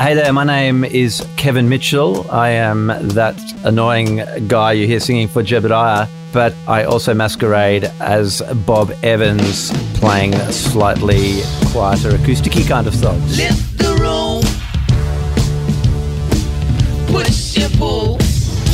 Hey there, my name is Kevin Mitchell. I am that annoying guy you hear singing for Jebediah, but I also masquerade as Bob Evans, playing slightly quieter, acousticy kind of songs. Lift the room. Push your pull.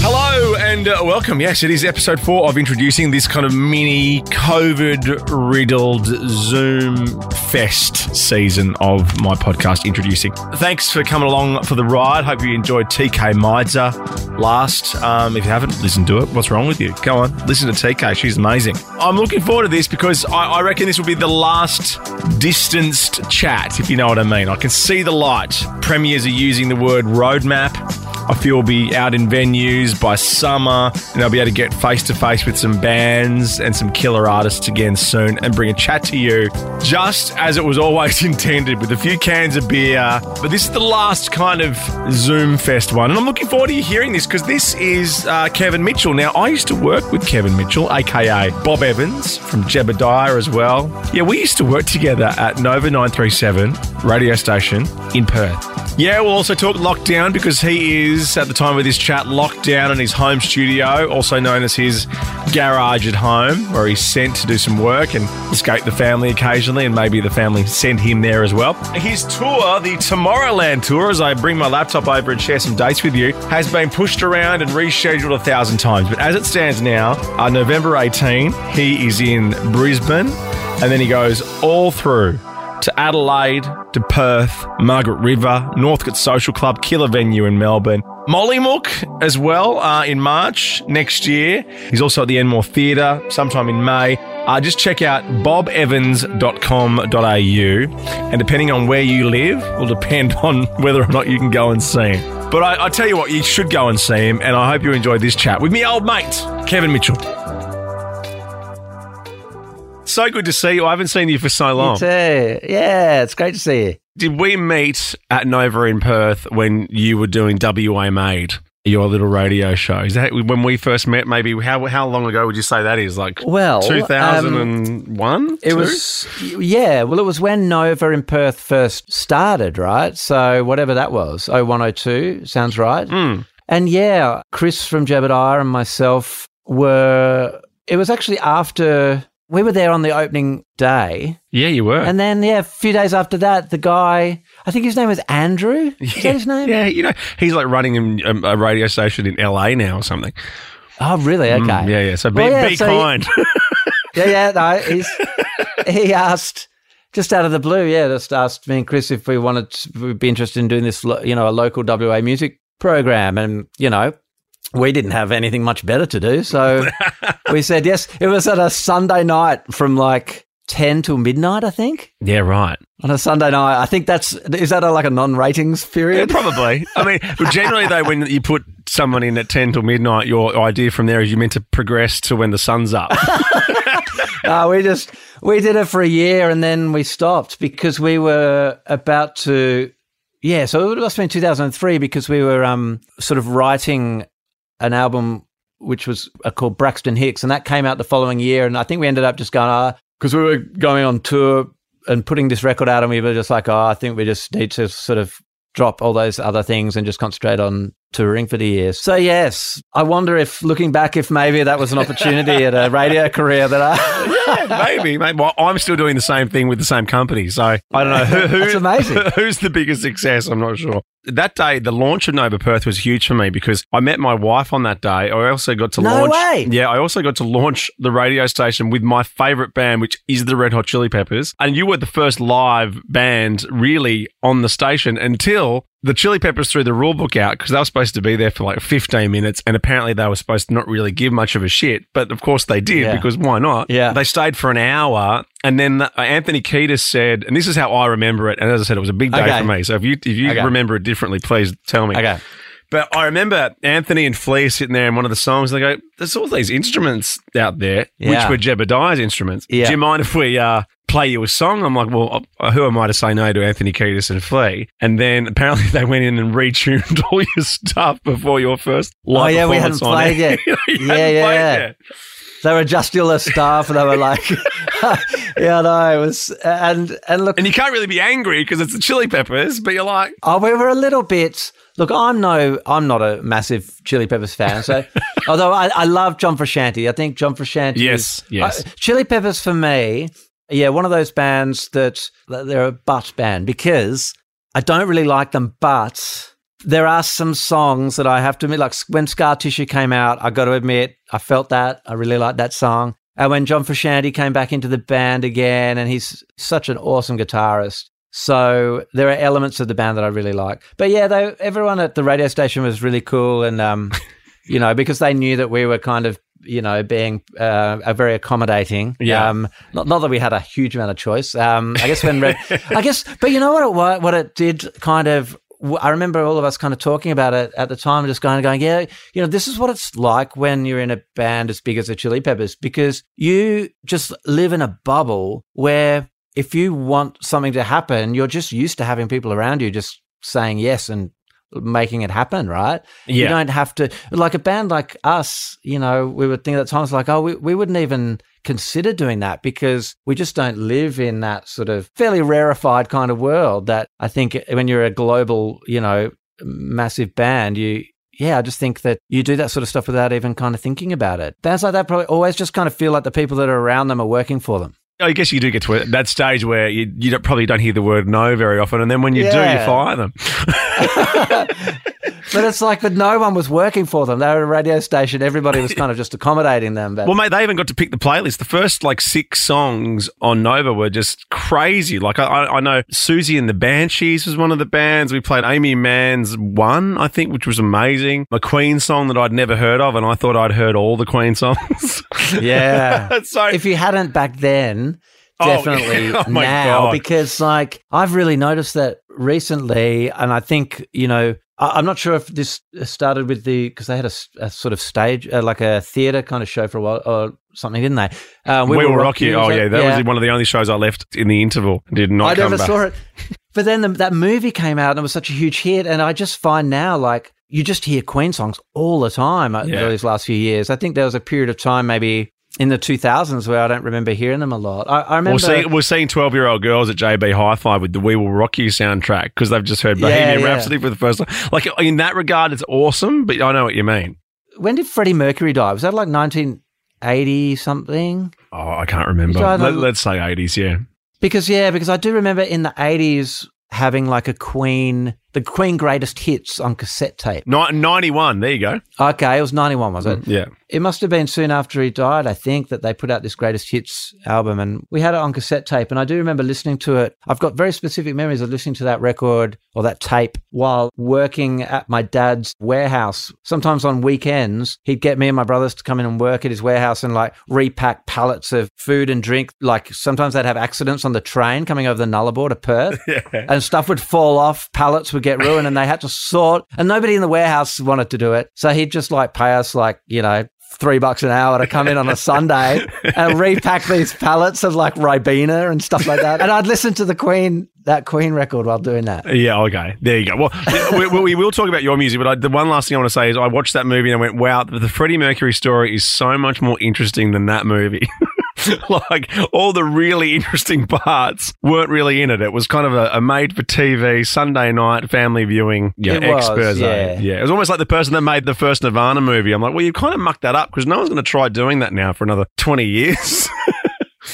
Hello and welcome. Yes, it is episode 4 of introducing this kind of mini COVID-riddled Zoom fest season of my podcast, Introducing. Thanks for coming along for the ride. Hope you enjoyed TK Meidzer last. If you haven't, listen to it. What's wrong with you? Go on, listen to TK. She's amazing. I'm looking forward to this because I reckon this will be the last distanced chat, if you know what I mean. I can see the light. Premiers are using the word roadmap. I feel we'll be out in venues by summer and I'll be able to get face-to-face with some bands and some killer artists again soon and bring a chat to you just as it was always intended, with a few cans of beer. But this is the last kind of Zoom fest one, and I'm looking forward to you hearing this because this is Kevin Mitchell. Now, I used to work with Kevin Mitchell, a.k.a. Bob Evans from Jebediah as well. Yeah, we used to work together at Nova 937 radio station in Perth. Yeah, we'll also talk lockdown because he is, at the time of this chat, locked down in his home studio, also known as his garage at home, where he's sent to do some work and escape the family occasionally, and maybe the family sent him there as well. His tour, the Tomorrowland tour, as I bring my laptop over and share some dates with you, has been pushed around and rescheduled 1,000 times. But as it stands now, on November 18, he is in Brisbane, and then he goes all through to Adelaide, to Perth, Margaret River, Northcote Social Club, killer venue in Melbourne. Mollymook as well in March next year. He's also at the Enmore Theatre sometime in May. Just check out bobevans.com.au, and depending on where you live will depend on whether or not you can go and see him. But I tell you what, you should go and see him, and I hope you enjoyed this chat with me old mate, Kevin Mitchell. So good to see you. I haven't seen you for so long. You too. Yeah, it's great to see you. Did we meet at Nova in Perth when you were doing WA Made, your little radio show? Is that when we first met? Maybe how long ago would you say that is? Like, well, 2001? It was, yeah. Well, it was when Nova in Perth first started, right? So whatever that was, 0102 sounds right. Mm. And yeah, Chris from Jebediah and myself were. It was actually after. We were there on the opening day. Yeah, you were. And then, yeah, a few days after that, the guy, I think his name was Andrew. Yeah. Is that his name? Yeah, you know, he's like running a radio station in LA now or something. Oh, really? Okay. Yeah. So be kind. He asked, just out of the blue, just asked me and Chris if we wanted to be interested in doing this, you know, a local WA music program. And, you know, we didn't have anything much better to do, so we said yes. It was on a Sunday night from like 10 till midnight, I think. Yeah, right. On a Sunday night. I think is that a non-ratings period? Yeah, probably. I mean, generally though, when you put someone in at 10 till midnight, your idea from there is you're meant to progress to when the sun's up. We did it for a year and then we stopped because we were about to, so it must have been 2003 because we were sort of writing an album which was called Braxton Hicks, and that came out the following year, and I think we ended up just going, because we were going on tour and putting this record out, and we were just like, I think we just need to sort of drop all those other things and just concentrate on touring for the year. So, yes, I wonder if, looking back, if maybe that was an opportunity at a radio career that I... maybe. Well, I'm still doing the same thing with the same company, so I don't know. That's amazing. Who's the biggest success? I'm not sure. That day, the launch of Nova Perth was huge for me because I met my wife on that day. I also got to launch... No way! Yeah, I also got to launch the radio station with my favourite band, which is the Red Hot Chili Peppers. And you were the first live band, really, on the station until... The Chili Peppers threw the rule book out because they were supposed to be there for like 15 minutes and apparently they were supposed to not really give much of a shit, but of course they did because why not? Yeah. They stayed for an hour and then Anthony Kiedis said, and this is how I remember it, and as I said, it was a big day for me, so if you remember it differently, please tell me. Okay. But I remember Anthony and Flea sitting there in one of the songs, and they go, there's all these instruments out there, which were Jebediah's instruments. Yeah. Do you mind if we play you a song? I'm like, well, who am I to say no to Anthony Kiedis and Flea? And then apparently they went in and retuned all your stuff before your first live performance on it. We hadn't played yet. They were just your list staff, and they were like, yeah, no, it was, and look. And you can't really be angry because it's the Chili Peppers, but you're like. Oh, we were a little bit, look, I'm not a massive Chili Peppers fan, so, although I love John Frusciante. I think John Frusciante. Yes. Chili Peppers for me, yeah, one of those bands that they're a but band because I don't really like them, but there are some songs that I have to admit, like when Scar Tissue came out, I got to admit, I felt that. I really liked that song. And when John Frusciante came back into the band again, and he's such an awesome guitarist. So there are elements of the band that I really like. But yeah, everyone at the radio station was really cool. And, you know, because they knew that we were kind of, you know, being very accommodating. Yeah. Not that we had a huge amount of choice. But you know what it did kind of, I remember all of us kind of talking about it at the time, just going, yeah, you know, this is what it's like when you're in a band as big as the Chili Peppers, because you just live in a bubble where if you want something to happen, you're just used to having people around you just saying yes and making it happen, right? Yeah. You don't have to, like a band like us, you know, we would think at times like, oh, we wouldn't even consider doing that because we just don't live in that sort of fairly rarefied kind of world that I think when you're a global, you know, massive band, I just think that you do that sort of stuff without even kind of thinking about it. Bands like that probably always just kind of feel like the people that are around them are working for them. I guess you do get to that stage where you probably don't hear the word no very often, and then when you do, you fire them. But it's like that no one was working for them. They were at a radio station. Everybody was kind of just accommodating them. But. Well, mate, they even got to pick the playlist. The first, like, 6 songs on Nova were just crazy. Like, I know Susie and the Banshees was one of the bands. We played Amy Mann's One, I think, which was amazing. A Queen song that I'd never heard of, and I thought I'd heard all the Queen songs. Yeah. So if you hadn't back then, definitely now. God. Because, like, I've really noticed that recently, and I think, you know, I'm not sure if this started with because they had a sort of stage, like a theatre kind of show for a while or something, didn't they? We Will Rock You. Oh, yeah. That was one of the only shows I left in the interval. Did not come back. I never saw it. But then that movie came out and it was such a huge hit. And I just find now, like, you just hear Queen songs all the time over these last few years. I think there was a period of time maybe in the 2000s where I don't remember hearing them a lot. I remember we're seeing 12-year-old girls at JB Hi-Fi with the We Will Rock You soundtrack because they've just heard Bohemian Rhapsody for the first time. Like, in that regard, it's awesome, but I know what you mean. When did Freddie Mercury die? Was that like 1980-something? Oh, I can't remember. Let's say 80s, yeah. Because I do remember in the 80s having like a Queen, the Queen Greatest Hits on cassette tape. 91, there you go. Okay, it was 91, was it? Yeah. It must have been soon after he died, I think, that they put out this Greatest Hits album, and we had it on cassette tape, and I do remember listening to it. I've got very specific memories of listening to that record or that tape while working at my dad's warehouse. Sometimes on weekends, he'd get me and my brothers to come in and work at his warehouse and, like, repack pallets of food and drink. Like, sometimes they'd have accidents on the train coming over the Nullarbor to Perth, and stuff would fall off, pallets would get ruined, and they had to sort, and nobody in the warehouse wanted to do it, so he'd just like pay us like, you know, $3 an hour to come in on a Sunday and repack these pallets of like Ribena and stuff like that, and I'd listen to that Queen record while doing that. Yeah, okay, there you go. Well, we will talk about your music, but the one last thing I want to say is I watched that movie and I went, wow, the Freddie Mercury story is so much more interesting than that movie. Like, all the really interesting parts weren't really in it. It was kind of a made-for-TV Sunday night family viewing expose. Yeah, it was almost like the person that made the first Nirvana movie. I'm like, well, you kind of mucked that up because no one's going to try doing that now for another 20 years.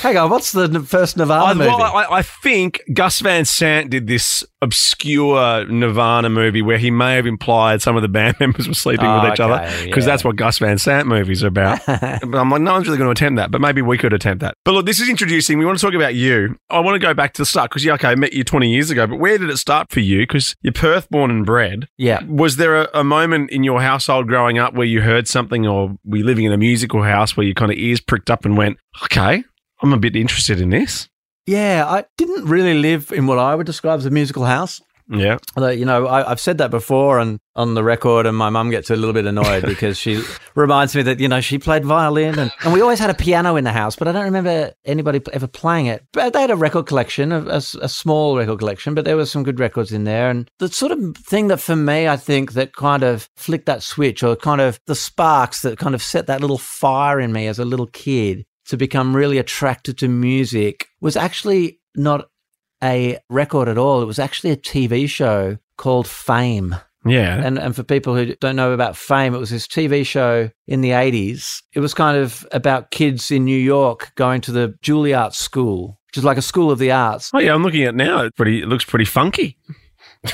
Hang on, what's the first Nirvana movie? Well, I think Gus Van Sant did this obscure Nirvana movie where he may have implied some of the band members were sleeping with each other because that's what Gus Van Sant movies are about. But I'm like, no one's really going to attempt that, but maybe we could attempt that. But look, this is introducing. We want to talk about you. I want to go back to the start because, I met you 20 years ago, but where did it start for you? Because you're Perth born and bred. Yeah. Was there a moment in your household growing up where you heard something or were you living in a musical house where your kind of ears pricked up and went, okay, I'm a bit interested in this? Yeah, I didn't really live in what I would describe as a musical house. Yeah. Although, you know, I've said that before on the record, and my mum gets a little bit annoyed because she reminds me that, you know, she played violin, and we always had a piano in the house, but I don't remember anybody ever playing it. But they had a record collection, a small record collection, but there were some good records in there. And the sort of thing that for me, I think, that kind of flicked that switch, or kind of the sparks that kind of set that little fire in me as a little kid to become really attracted to music, was actually not a record at all. It was actually a TV show called Fame. Yeah. And for people who don't know about Fame, it was this TV show in the 80s. It was kind of about kids in New York going to the Juilliard School, which is like a school of the arts. Oh, yeah, I'm looking at it now. It looks pretty funky.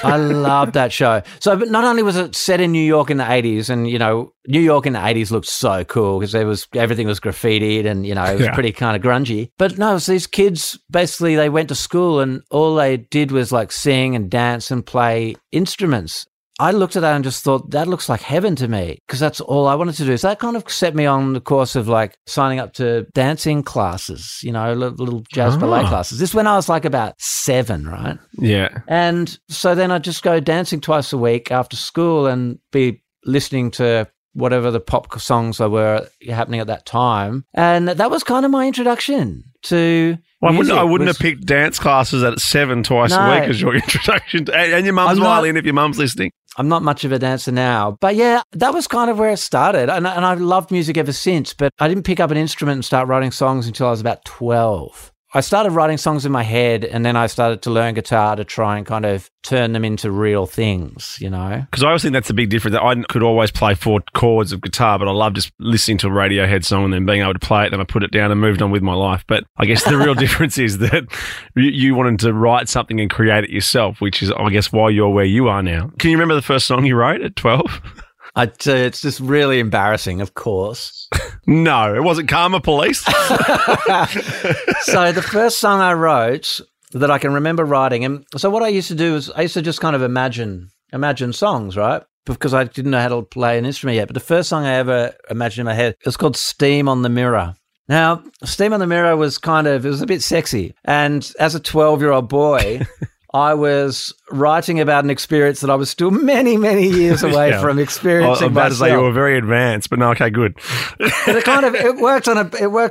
I loved that show. So, but not only was it set in New York in the 80s, and, you know, New York in the 80s looked so cool because everything was graffitied and, you know, it was pretty kind of grungy. But no, so these kids, basically they went to school and all they did was like sing and dance and play instruments. I looked at that and just thought, that looks like heaven to me, because that's all I wanted to do. So that kind of set me on the course of like signing up to dancing classes, you know, little jazz ballet classes. This is when I was like about 7, right? Yeah. And so then I'd just go dancing twice a week after school and be listening to whatever the pop songs that were happening at that time. And that was kind of my introduction to music. I wouldn't have picked dance classes at 7 twice a week as your introduction to, and your mum's violin if your mum's listening. I'm not much of a dancer now. But, yeah, that was kind of where it started. And I've loved music ever since, but I didn't pick up an instrument and start writing songs until I was about 12. I started writing songs in my head, and then I started to learn guitar to try and kind of turn them into real things, you know? Because I always think that's the big difference. I could always play 4 chords of guitar, but I love just listening to a Radiohead song and then being able to play it, then I put it down and moved on with my life. But I guess the real difference is that you wanted to write something and create it yourself, which is, I guess, why you're where you are now. Can you remember the first song you wrote at 12? It's just really embarrassing, of course. No, it wasn't Karma Police. So the first song I wrote that I can remember writing, and so what I used to do is I used to just kind of imagine songs, right? Because I didn't know how to play an instrument yet. But the first song I ever imagined in my head, it was called Steam on the Mirror. Now, Steam on the Mirror was it was a bit sexy. And as a 12-year-old boy... I was writing about an experience that I was still many, many years away from experiencing. I was about to say you were very advanced, but no, okay, good. But it worked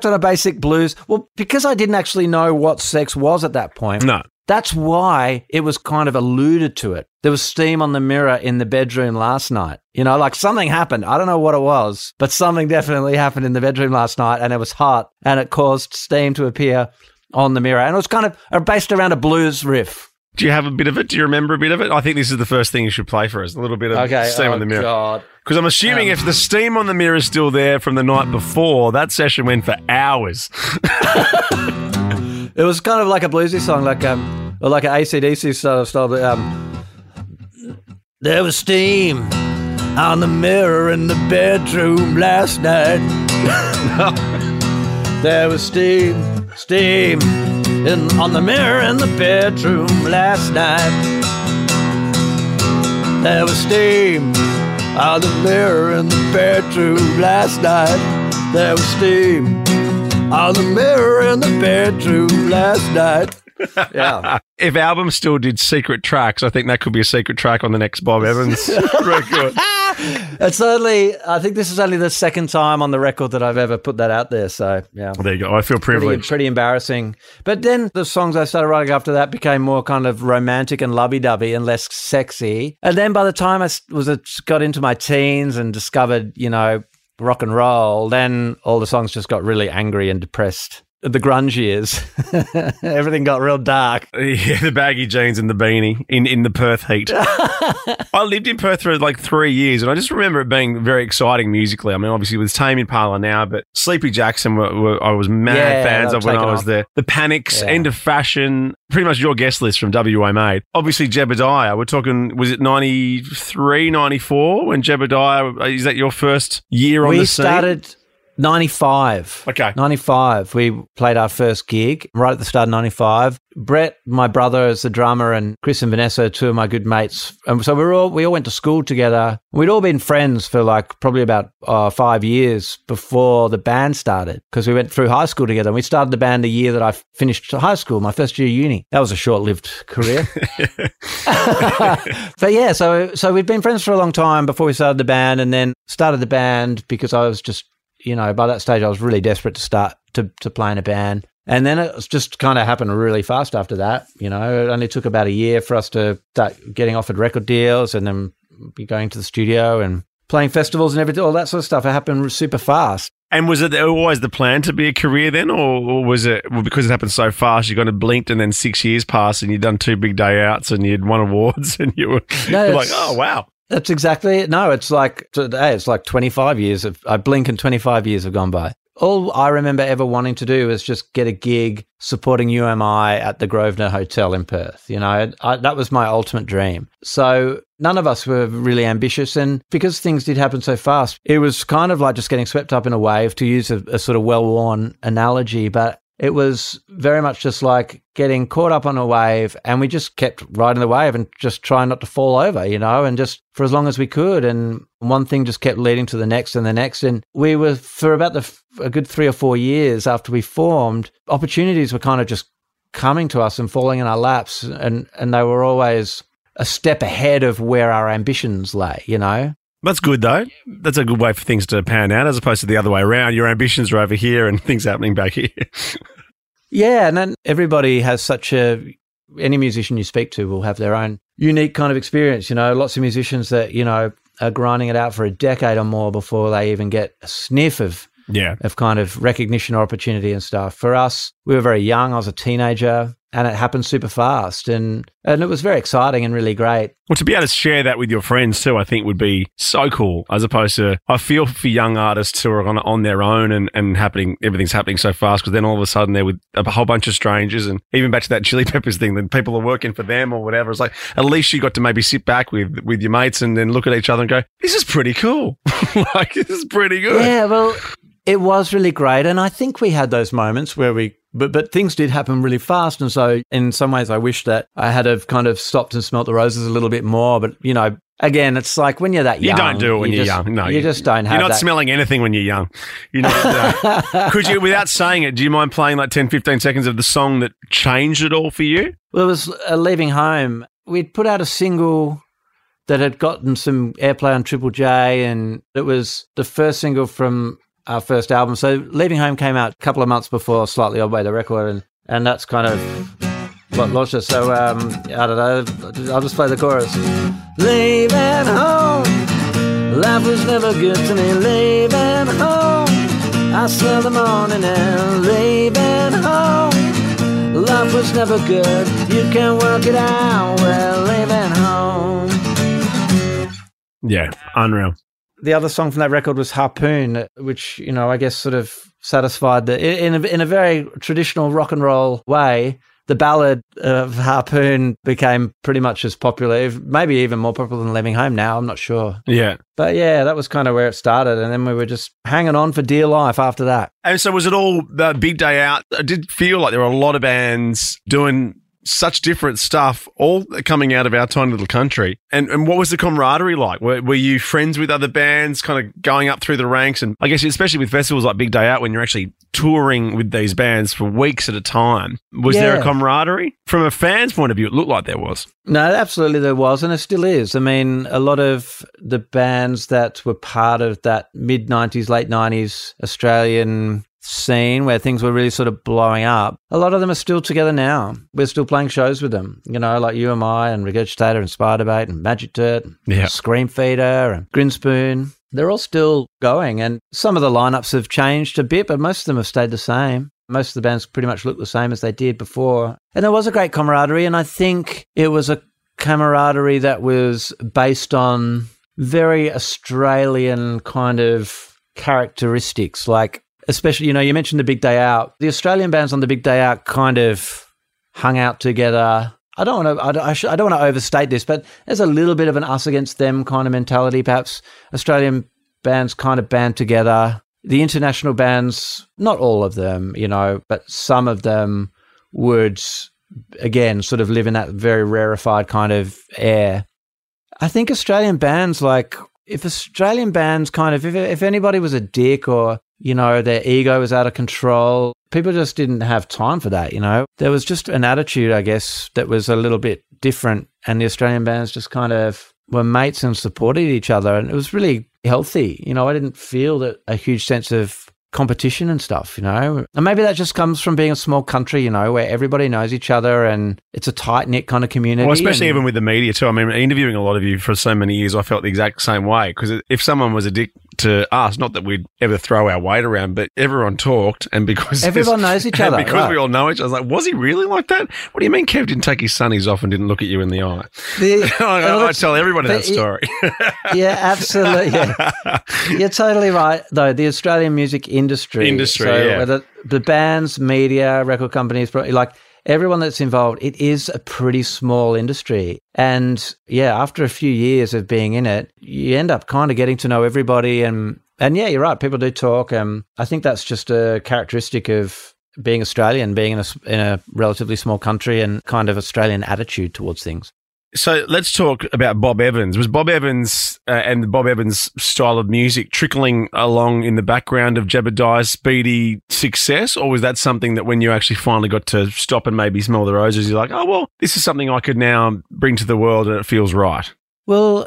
on a basic blues. Well, because I didn't actually know what sex was at that point. No. That's why it was kind of alluded to it. There was steam on the mirror in the bedroom last night. You know, like something happened. I don't know what it was, but something definitely happened in the bedroom last night, and it was hot, and it caused steam to appear on the mirror. And it was kind of based around a blues riff. Do you have a bit of it? Do you remember a bit of it? I think this is the first thing you should play for us, a little bit of Steam on the Mirror. Because I'm assuming if the Steam on the Mirror is still there from the night before, that session went for hours. It was kind of like a bluesy song, or like an AC/DC style. There was steam on the mirror in the bedroom last night. There was steam. On the mirror in the bedroom last night. There was steam on the mirror in the bedroom last night. There was steam on the mirror in the bedroom last night. Yeah. If albums still did secret tracks, I think that could be a secret track on the next Bob Evans record. I think this is only the second time on the record that I've ever put that out there. So, yeah. There you go. I feel privileged. Pretty embarrassing. But then the songs I started writing after that became more kind of romantic and lovey-dovey and less sexy. And then by the time I got into my teens and discovered, you know, rock and roll, then all the songs just got really angry and depressed. The grunge years. Everything got real dark. Yeah, the baggy jeans and the beanie in the Perth heat. I lived in Perth for like 3 years, and I just remember it being very exciting musically. I mean, obviously, with Tame Impala now, but Sleepy Jackson, I was mad fans of when I was there. The Panics, End of Fashion, pretty much your guest list from WA Made. Obviously, Jebediah. We're talking, was it 93, 94 when Jebediah, is that your first year on the scene? 95. Okay. 95. We played our first gig right at the start of 95. Brett, my brother, is the drummer, and Chris and Vanessa, two of my good mates. And so we all went to school together. We'd all been friends for like probably about 5 years before the band started, because we went through high school together. And we started the band the year that I finished high school, my first year of uni. That was a short-lived career. But yeah, so we'd been friends for a long time before we started the band, and then started the band because I was just, you know, by that stage I was really desperate to start to play in a band. And then it just kind of happened really fast after that, you know. It only took about a year for us to start getting offered record deals and then going to the studio and playing festivals and everything, all that sort of stuff. It happened super fast. And was it always the plan to be a career then, or was it because it happened so fast, you kind of blinked and then 6 years passed and you'd done 2 big day outs and you'd won awards and you were like, oh, wow. That's exactly it. No, it's like today, it's like 25 years. I blink and 25 years have gone by. All I remember ever wanting to do was just get a gig supporting UMI at the Grosvenor Hotel in Perth. You know, that was my ultimate dream. So none of us were really ambitious. And because things did happen so fast, it was kind of like just getting swept up in a wave, to use a sort of well-worn analogy. But it was very much just like getting caught up on a wave, and we just kept riding the wave and just trying not to fall over, you know, and just for as long as we could. And one thing just kept leading to the next and the next. And we were, for about a good 3 or 4 years after we formed, opportunities were kind of just coming to us and falling in our laps. And they were always a step ahead of where our ambitions lay, you know. That's good, though. That's a good way for things to pan out, as opposed to the other way around. Your ambitions are over here and things happening back here. Yeah, and then everybody has any musician you speak to will have their own unique kind of experience. You know, lots of musicians that, you know, are grinding it out for a decade or more before they even get a sniff of kind of recognition or opportunity and stuff. For us, we were very young. I was a teenager. And it happened super fast, and it was very exciting and really great. Well, to be able to share that with your friends too, I think would be so cool, as opposed to, I feel for young artists who are on their own and everything's happening so fast, because then all of a sudden they're with a whole bunch of strangers, and even back to that Chili Peppers thing, then people are working for them or whatever. It's like, at least you got to maybe sit back with your mates and then look at each other and go, this is pretty cool. Like, this is pretty good. Yeah, well, it was really great, and I think we had those moments where But things did happen really fast, and so in some ways I wish that I had have kind of stopped and smelt the roses a little bit more. But, you know, again, it's like when you're that young. You don't do it when you're young. No, you just don't have that. You're not smelling anything when you're young. You know, could you, without saying it, do you mind playing like 10, 15 seconds of the song that changed it all for you? Well, it was Leaving Home. We'd put out a single that had gotten some airplay on Triple J, and it was the first single from our first album. So Leaving Home came out a couple of months before Slightly Odd Way, the record, and that's kind of what launched us. So I don't know, I'll just play the chorus. Leaving home, life was never good to me. Leaving home, I saw the morning and leaving home, life was never good. You can work it out, well, leaving home. Yeah, unreal. The other song from that record was Harpoon, which, you know, I guess sort of satisfied in a very traditional rock and roll way. The ballad of Harpoon became pretty much as popular, maybe even more popular than Leaving Home now, I'm not sure. Yeah. But yeah, that was kind of where it started, and then we were just hanging on for dear life after that. And so was it all the big day out? I did feel like there were a lot of bands doing such different stuff, all coming out of our tiny little country. And what was the camaraderie like? Were you friends with other bands, kind of going up through the ranks? And I guess especially with festivals like Big Day Out, when you're actually touring with these bands for weeks at a time, was there a camaraderie? From a fan's point of view, it looked like there was. No, absolutely there was, and it still is. I mean, a lot of the bands that were part of that mid-90s, late 90s Australian scene where things were really sort of blowing up, a lot of them are still together now. We're still playing shows with them, you know, like UMI and Regurgitator and Spiderbait and Magic Dirt and Screamfeeder and Grinspoon. They're all still going, and some of the lineups have changed a bit, but most of them have stayed the same. Most of the bands pretty much look the same as they did before. And there was a great camaraderie, and I think it was a camaraderie that was based on very Australian kind of characteristics, like, especially, you know, you mentioned the Big Day Out. The Australian bands on the Big Day Out kind of hung out together. I don't want to overstate this, but there's a little bit of an us against them kind of mentality. Perhaps Australian bands kind of band together the international bands, not all of them, you know, but some of them would, again, sort of live in that very rarefied kind of air. I think Australian bands, like, if Australian bands kind of, if anybody was a dick or, you know, their ego was out of control, people just didn't have time for that, you know. There was just an attitude, I guess, that was a little bit different, and the Australian bands just kind of were mates and supported each other, and it was really healthy. You know, I didn't feel that a huge sense of competition and stuff, you know. And maybe that just comes from being a small country, you know, where everybody knows each other and it's a tight-knit kind of community. Well, especially even with the media too. I mean, interviewing a lot of you for so many years, I felt the exact same way, because if someone was a dick to us, not that we'd ever throw our weight around, but everyone talked, and because everyone knows each other. Because right. We all know each other, I was like, was he really like that? What do you mean Kev didn't take his sunnies off and didn't look at you in the eye? I tell everybody that story. Yeah, absolutely. Yeah. You're totally right, though. The Australian music industry, so yeah. Whether the bands, media, record companies, like everyone that's involved, it is a pretty small industry. And yeah, after a few years of being in it, you end up kind of getting to know everybody. And yeah, you're right. People do talk. I think that's just a characteristic of being Australian, being in a relatively small country, and kind of Australian attitude towards things. So let's talk about Bob Evans. Was Bob Evans and Bob Evans' style of music trickling along in the background of Jebediah's speedy success, or was that something that when you actually finally got to stop and maybe smell the roses, you're like, oh, well, this is something I could now bring to the world and it feels right? Well,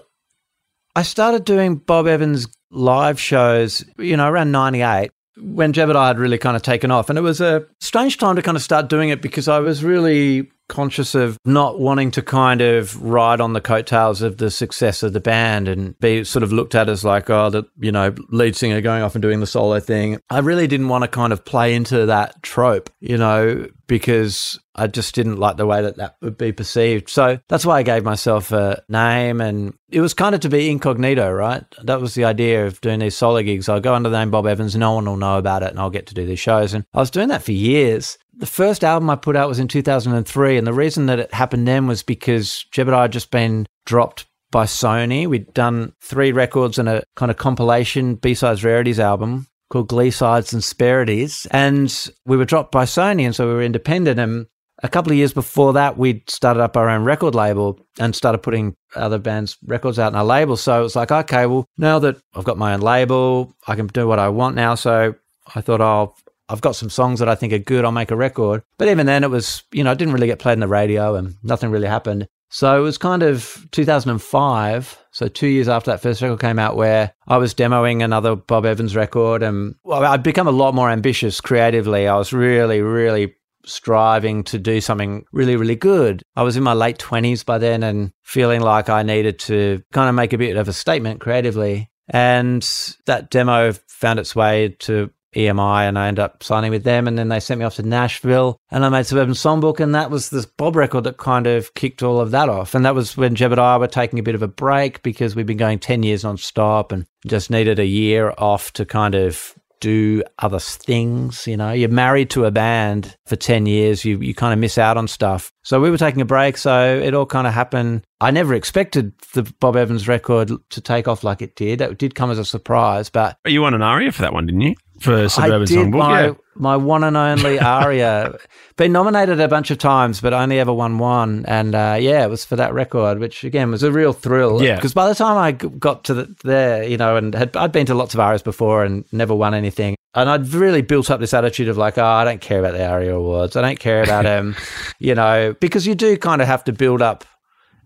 I started doing Bob Evans live shows, you know, around 98, when Jebediah had really kind of taken off. And it was a strange time to kind of start doing it, because I was really conscious of not wanting to kind of ride on the coattails of the success of the band and be sort of looked at as like, oh, the, you know, lead singer going off and doing the solo thing. I really didn't want to kind of play into that trope, you know, because I just didn't like the way that that would be perceived. So that's why I gave myself a name, and it was kind of to be incognito, right? That was the idea of doing these solo gigs. I'll go under the name Bob Evans, no one will know about it, and I'll get to do these shows. And I was doing that for years. The first album I put out was in 2003, and the reason that it happened then was because Jebediah had just been dropped by Sony. We'd done 3 records and a kind of compilation B-Sides Rarities album called Glee Sides and Sparities, and we were dropped by Sony, and so we were independent. And a couple of years before that, we'd started up our own record label and started putting other bands' records out in our label. So it was like, okay, well, now that I've got my own label, I can do what I want now. So I thought, I've got some songs that I think are good, I'll make a record. But even then, it was, you know, it didn't really get played on the radio and nothing really happened. So it was kind of 2005, so 2 years after that first record came out, where I was demoing another Bob Evans record. And well, I'd become a lot more ambitious creatively. I was really, really striving to do something really, really good. I was in my late 20s by then and feeling like I needed to kind of make a bit of a statement creatively. And that demo found its way to EMI, and I ended up signing with them, and then they sent me off to Nashville and I made Suburban Songbook, and that was this Bob record that kind of kicked all of that off. And that was when Jebediah were taking a bit of a break, because we'd been going 10 years non-stop and just needed a year off to kind of do other things. You know, you're married to a band for 10 years, you kind of miss out on stuff. So we were taking a break, so it all kind of happened. I never expected the Bob Evans record to take off like it did. That did come as a surprise, but... You won an ARIA for that one, didn't you? For Suburban Songbook, my one and only ARIA. Been nominated a bunch of times, but only ever won one. And yeah, it was for that record, which again was a real thrill. Yeah. Because by the time I got to there, you know, and I'd been to lots of ARIAs before and never won anything. And I'd really built up this attitude of like, oh, I don't care about the ARIA awards. I don't care about them, you know, because you do kind of have to build up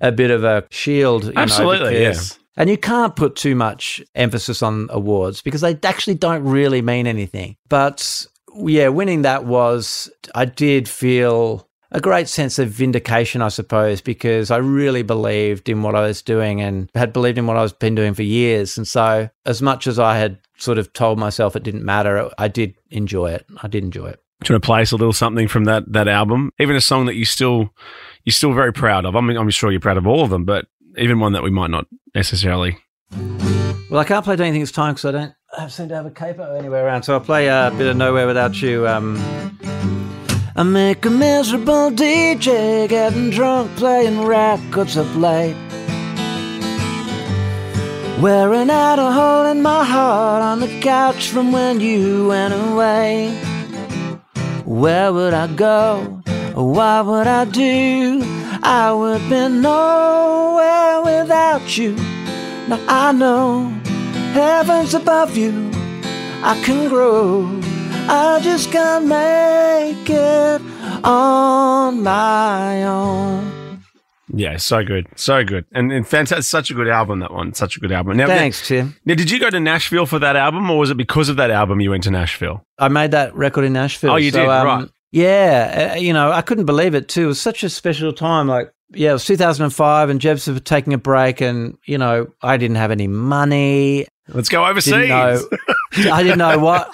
a bit of a shield. You absolutely, know, because, yeah. And you can't put too much emphasis on awards because they actually don't really mean anything. But yeah, winning that was, I did feel a great sense of vindication, I suppose, because I really believed in what I was doing and had believed in what I was been doing for years. And so as much as I had sort of told myself it didn't matter, I did enjoy it. I did enjoy it. Trying to place a little something from that album, even a song that you're still very proud of. I mean, I'm sure you're proud of all of them, but even one that we might not necessarily. Well, I can't play anything this time because I don't seem to have a capo anywhere around, so I'll play a bit of Nowhere Without You. I make a miserable DJ, getting drunk, playing records of late, wearing out a hole in my heart on the couch from when you went away. Where would I go? What would I do? I would be nowhere without you. Now I know heaven's above you. I can grow, I just can't make it on my own. Yeah, so good, so good. And fantastic, such a good album, that one. Such a good album. Now, thanks, Tim. Now, did you go to Nashville for that album, or was it because of that album you went to Nashville? I made that record in Nashville. Oh, you did, right. Yeah, you know, I couldn't believe it too. It was such a special time. Like, yeah, it was 2005 and Jebs was taking a break and, you know, I didn't have any money. Let's go overseas. I didn't know what.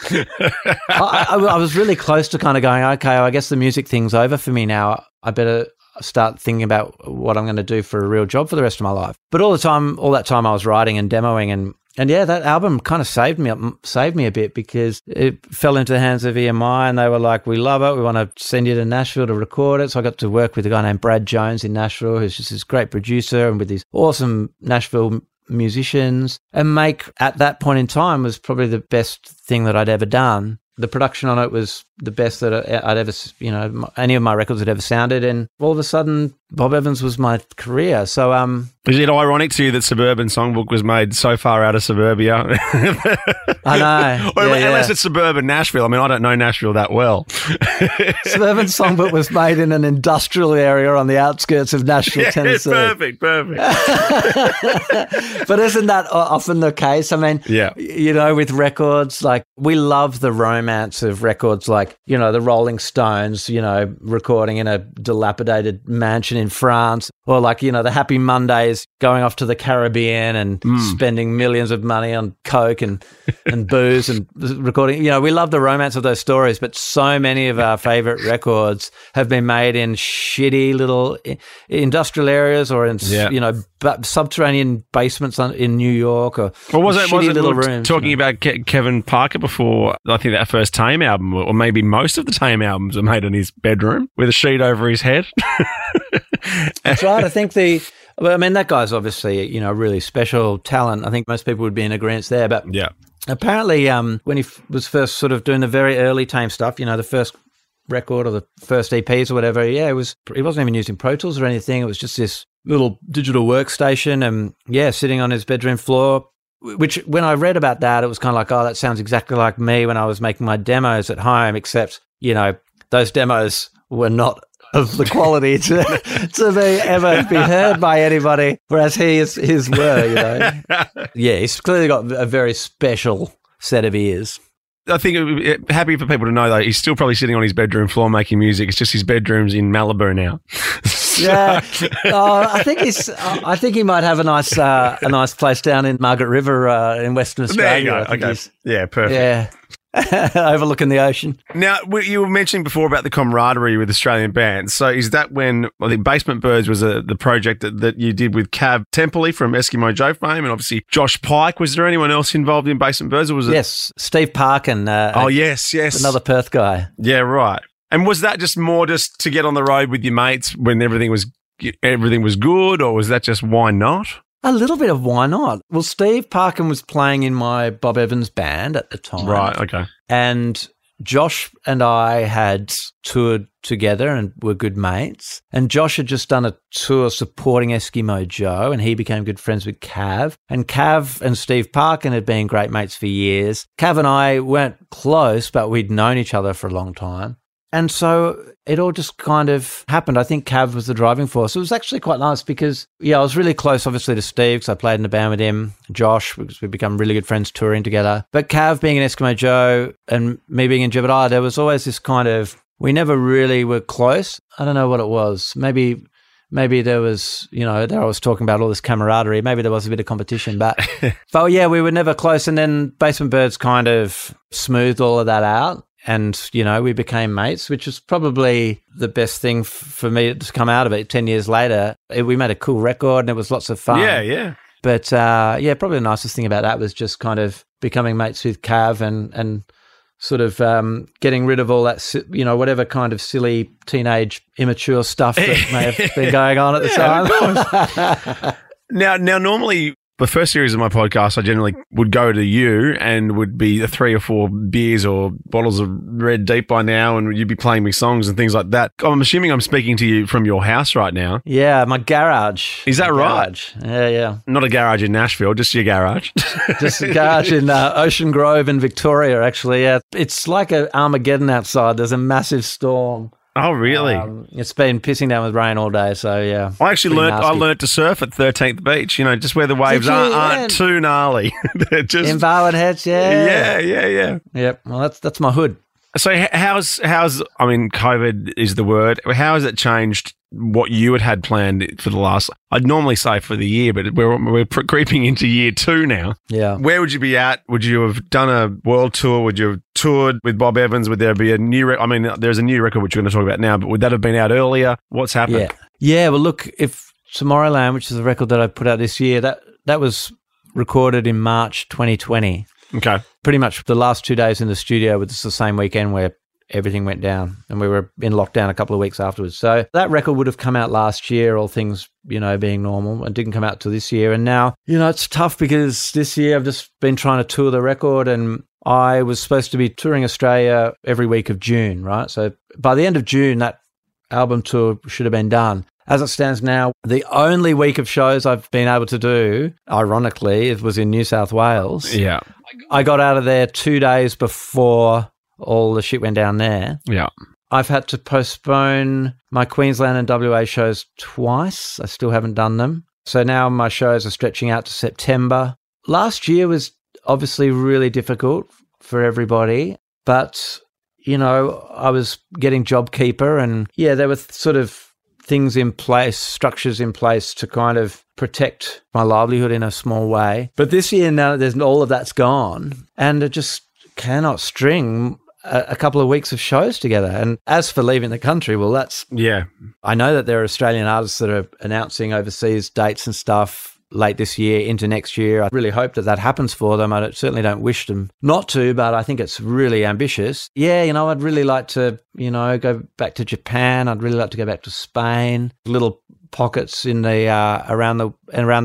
I was really close to kind of going, okay, I guess the music thing's over for me now. I better start thinking about what I'm going to do for a real job for the rest of my life. But all that time I was writing and demoing and yeah, that album kind of saved me a bit because it fell into the hands of EMI and they were like, we love it. We want to send you to Nashville to record it. So I got to work with a guy named Brad Jones in Nashville, who's just this great producer and with these awesome Nashville musicians, and make, at that point in time, was probably the best thing that I'd ever done. The production on it was the best that I'd ever, you know, any of my records had ever sounded. And all of a sudden, Bob Evans was my career. So, is it ironic to you that Suburban Songbook was made so far out of suburbia? I know. Or yeah, unless it's suburban Nashville. I mean, I don't know Nashville that well. Suburban Songbook was made in an industrial area on the outskirts of Nashville, Tennessee. Perfect. But isn't that often the case? I mean, yeah, you know, with records, like, we love the romance of records like, you know, the Rolling Stones, you know, recording in a dilapidated mansion in France, or like, you know, the Happy Mondays going off to the Caribbean and spending millions of money on coke and booze and recording. You know, we love the romance of those stories, but so many of our favorite records have been made in shitty little industrial areas or in, you know, subterranean basements in New York, or was it talking about Kevin Parker before? I think that first Tame album, or maybe most of the Tame albums, are made in his bedroom with a sheet over his head. That's right. I think that guy's obviously, you know, really special talent. I think most people would be in agreement there, but yeah, apparently when he was first sort of doing the very early Tame stuff, you know, the first record or the first EPs or whatever, yeah, he wasn't even using Pro Tools or anything. It was just this little digital workstation and, yeah, sitting on his bedroom floor, which when I read about that, it was kind of like, oh, that sounds exactly like me when I was making my demos at home, except, you know, those demos were not of the quality to be ever be heard by anybody, whereas his were, you know. Yeah, he's clearly got a very special set of ears. I think it would be happy for people to know, though, he's still probably sitting on his bedroom floor making music. It's just his bedroom's in Malibu now. Yeah, I think he might have a nice place down in Margaret River in Western Australia. There you go. Okay. Yeah, perfect. Yeah. Overlooking the ocean. Now, you were mentioning before about the camaraderie with Australian bands. So, is that when I think Basement Birds was the project that you did with Cav Tempoli from Eskimo Joe fame, and obviously Josh Pike. Was there anyone else involved in Basement Birds, or was it? Yes, Steve Parkin. Yes, another Perth guy. Yeah, right. And was that just more just to get on the road with your mates when everything was good, or was that just why not? A little bit of why not? Well, Steve Parkin was playing in my Bob Evans band at the time. Right, okay. And Josh and I had toured together and were good mates. And Josh had just done a tour supporting Eskimo Joe, and he became good friends with Cav. And Cav and Steve Parkin had been great mates for years. Cav and I weren't close, but we'd known each other for a long time. And so it all just kind of happened. I think Cav was the driving force. It was actually quite nice because, yeah, I was really close, obviously, to Steve because I played in a band with him, Josh, because we'd become really good friends touring together. But Cav being in Eskimo Joe and me being in Jebediah, there was always this kind of, we never really were close. I don't know what it was. Maybe there was, you know, I was talking about all this camaraderie. Maybe there was a bit of competition, but yeah, we were never close. And then Basement Birds kind of smoothed all of that out. And, you know, we became mates, which was probably the best thing for me to come out of it. 10 years later, we made a cool record and it was lots of fun. Yeah, yeah. But, yeah, probably the nicest thing about that was just kind of becoming mates with Cav and sort of getting rid of all that, you know, whatever kind of silly teenage immature stuff that may have been going on at the time. Now, normally... the first series of my podcast, I generally would go to you and would be 3 or 4 beers or bottles of Red Deep by now, and you'd be playing me songs and things like that. I'm assuming I'm speaking to you from your house right now. Yeah, my garage. Is that right? Garage. Yeah, yeah. Not a garage in Nashville, just your garage. Just a garage in Ocean Grove in Victoria, actually. Yeah, it's like an Armageddon outside. There's a massive storm. Oh, really? It's been pissing down with rain all day, so yeah. I actually learnt to surf at 13th Beach, you know, just where the waves aren't too gnarly. They're just invalid heads, yeah. Yeah, yeah, yeah. Yep. Well, that's my hood. So how's I mean, COVID is the word. How has it changed what you had planned for the last, I'd normally say for the year, but we're creeping into year 2 now. Yeah. Where would you be at? Would you have done a world tour? Would you have toured with Bob Evans? Would there be a new record? I mean, there's a new record which we're going to talk about now, but would that have been out earlier? What's happened? Yeah, well, look, if Tomorrowland, which is the record that I put out this year, that was recorded in March 2020. Okay. Pretty much the last 2 days in the studio was the same weekend where everything went down and we were in lockdown a couple of weeks afterwards. So that record would have come out last year, all things, you know, being normal, and didn't come out till this year. And now, you know, it's tough because this year I've just been trying to tour the record, and I was supposed to be touring Australia every week of June, right? So by the end of June, that album tour should have been done. As it stands now, the only week of shows I've been able to do, ironically, it was in New South Wales. Yeah. I got out of there 2 days before all the shit went down there. Yeah. I've had to postpone my Queensland and WA shows twice. I still haven't done them. So now my shows are stretching out to September. Last year was obviously really difficult for everybody, but, you know, I was getting JobKeeper and, yeah, there were sort of things in place, structures in place to kind of protect my livelihood in a small way. But this year, now there's all of that's gone, and I just cannot string a couple of weeks of shows together. And as for leaving the country, well, that's... Yeah. I know that there are Australian artists that are announcing overseas dates and stuff late this year into next year. I really hope that happens for them. I certainly don't wish them not to, but I think it's really ambitious. Yeah, you know, I'd really like to, you know, go back to Japan. I'd really like to go back to Spain. Little pockets in the around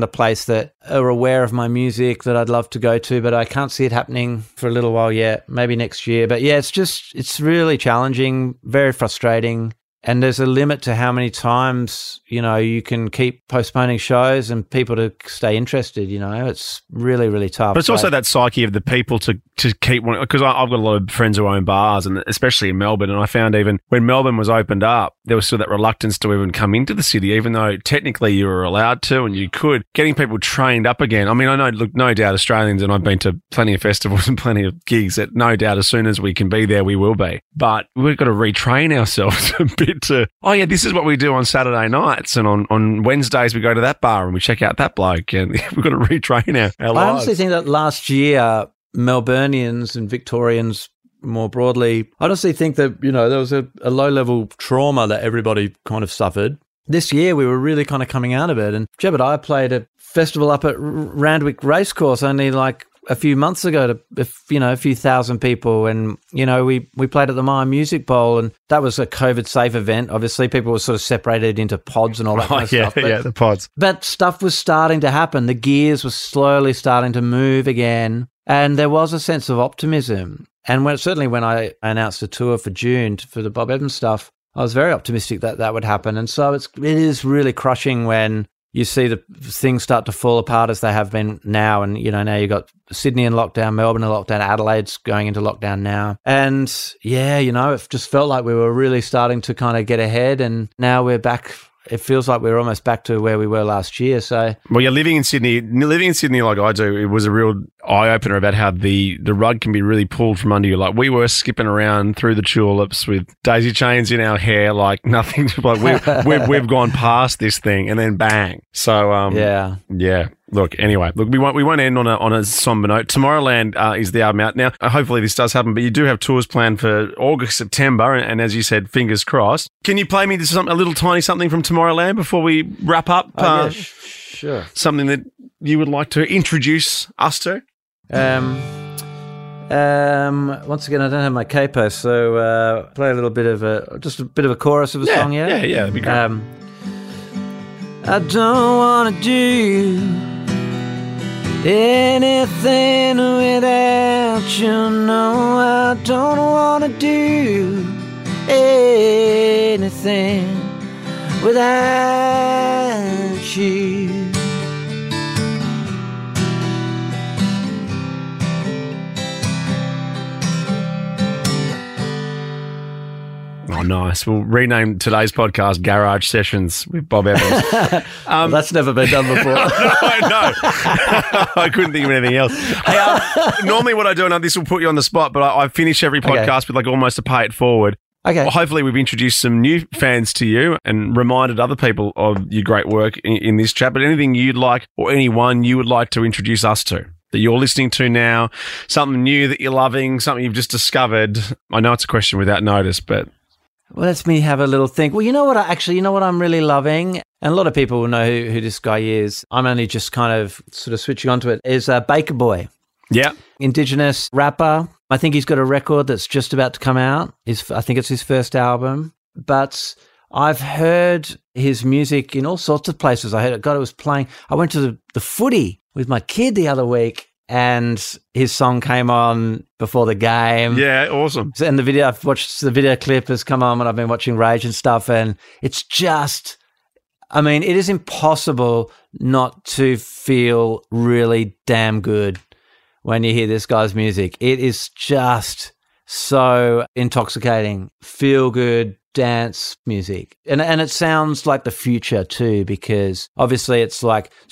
the place that are aware of my music that I'd love to go to, but I can't see it happening for a little while yet. Maybe next year. But yeah, it's really challenging, very frustrating. And there's a limit to how many times, you know, you can keep postponing shows and people to stay interested, you know. It's really, really tough. But it's also that psyche of the people to keep wanting, because I've got a lot of friends who own bars, and especially in Melbourne, and I found even when Melbourne was opened up, there was still that reluctance to even come into the city, even though technically you were allowed to and you could. Getting people trained up again. I mean, I know, look, no doubt Australians, and I've been to plenty of festivals and plenty of gigs, that no doubt as soon as we can be there, we will be. But we've got to retrain ourselves a bit. This is what we do on Saturday nights, and on Wednesdays we go to that bar and we check out that bloke, and we've got to retrain our lives. I honestly think that last year, Melburnians and Victorians more broadly, I honestly think that, you know, there was a low-level trauma that everybody kind of suffered. This year we were really kind of coming out of it, and Jebediah played a festival up at Randwick Racecourse only like a few months ago to, you know, a few thousand people, and, you know, we played at the Myer Music Bowl, and that was a COVID-safe event. Obviously, people were sort of separated into pods and all that kind of stuff. But, the pods. But stuff was starting to happen. The gears were slowly starting to move again, and there was a sense of optimism. And when I announced a tour for June for the Bob Evans stuff, I was very optimistic that would happen. And so it is really crushing when you see the things start to fall apart as they have been now. And, you know, now you've got Sydney in lockdown, Melbourne in lockdown, Adelaide's going into lockdown now. And, yeah, you know, it just felt like we were really starting to kind of get ahead, and now we're back. It feels like we're almost back to where we were last year. So, well, you're living in Sydney like I do. It was a real eye-opener about how the rug can be really pulled from under you. Like, we were skipping around through the tulips with daisy chains in our hair, like nothing. Like we've gone past this thing, and then bang. So yeah. Look, we won't end on a somber note. Tomorrowland is the album out now. Hopefully this does happen, but you do have tours planned for August, September, and as you said, fingers crossed. Can you play me a little tiny something from Tomorrowland before we wrap up? Sure. Something that you would like to introduce us to? Once again, I don't have my capo, so play a little bit of a chorus of a song. Yeah, that'd be great. I don't want to do Anything without you, no, I don't want to do anything without you. Oh, nice. We'll rename today's podcast Garage Sessions with Bob Evans. Well, that's never been done before. No. I couldn't think of anything else. Hey, normally what I do, and this will put you on the spot, but I finish every podcast with like almost a pay it forward. Okay. Well, hopefully we've introduced some new fans to you and reminded other people of your great work in this chat, but anything you'd like or anyone you would like to introduce us to that you're listening to now, something new that you're loving, something you've just discovered. I know it's a question without notice, but... Well, let me have a little think. Well, you know what I'm really loving? And a lot of people will know who this guy is. I'm only just kind of sort of switching onto it. Is Baker Boy. Yeah. Indigenous rapper. I think he's got a record that's just about to come out. I think it's his first album. But I've heard his music in all sorts of places. I heard it. God, it was playing. I went to the footy with my kid the other week. And his song came on before the game. Yeah, awesome. And I've watched the video clip has come on when I've been watching Rage and stuff. And it's just, I mean, it is impossible not to feel really damn good when you hear this guy's music. It is just so intoxicating, feel good dance music. And it sounds like the future too, because obviously it's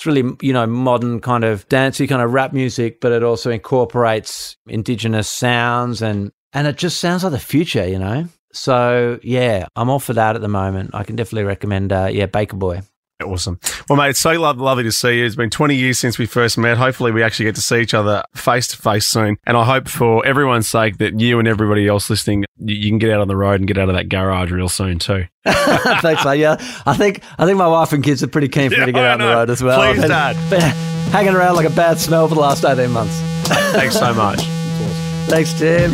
really, you know, modern kind of dancey kind of rap music, but it also incorporates indigenous sounds and it just sounds like the future, you know? So yeah, I'm all for that at the moment. I can definitely recommend, Baker Boy. Awesome. Well, mate, it's so lovely to see you. It's been 20 years since we first met. Hopefully, we actually get to see each other face-to-face soon. And I hope for everyone's sake that you and everybody else listening, you can get out on the road and get out of that garage real soon too. Thanks, mate. Yeah. I think my wife and kids are pretty keen for me to get out on the road as well. Please, Dad. Hanging around like a bad smell for the last 18 months. Thanks so much. Thanks, Tim.